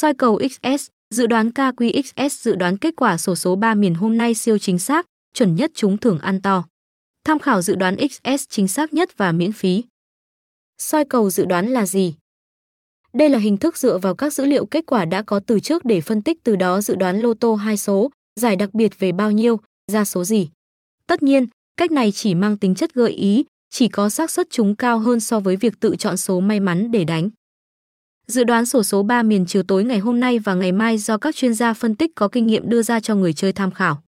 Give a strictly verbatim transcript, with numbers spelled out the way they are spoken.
Soi cầu ích ét, dự đoán ca quy ích ét dự đoán kết quả xổ số ba miền hôm nay siêu chính xác, chuẩn nhất trúng thưởng ăn to. Tham khảo dự đoán ích ét chính xác nhất và miễn phí. Soi cầu dự đoán là gì? Đây là hình thức dựa vào các dữ liệu kết quả đã có từ trước để phân tích, từ đó dự đoán lô tô hai số, giải đặc biệt về bao nhiêu, ra số gì. Tất nhiên, cách này chỉ mang tính chất gợi ý, chỉ có xác suất trúng cao hơn so với việc tự chọn số may mắn để đánh. Dự đoán xổ số ba miền chiều tối ngày hôm nay và ngày mai do các chuyên gia phân tích có kinh nghiệm đưa ra cho người chơi tham khảo.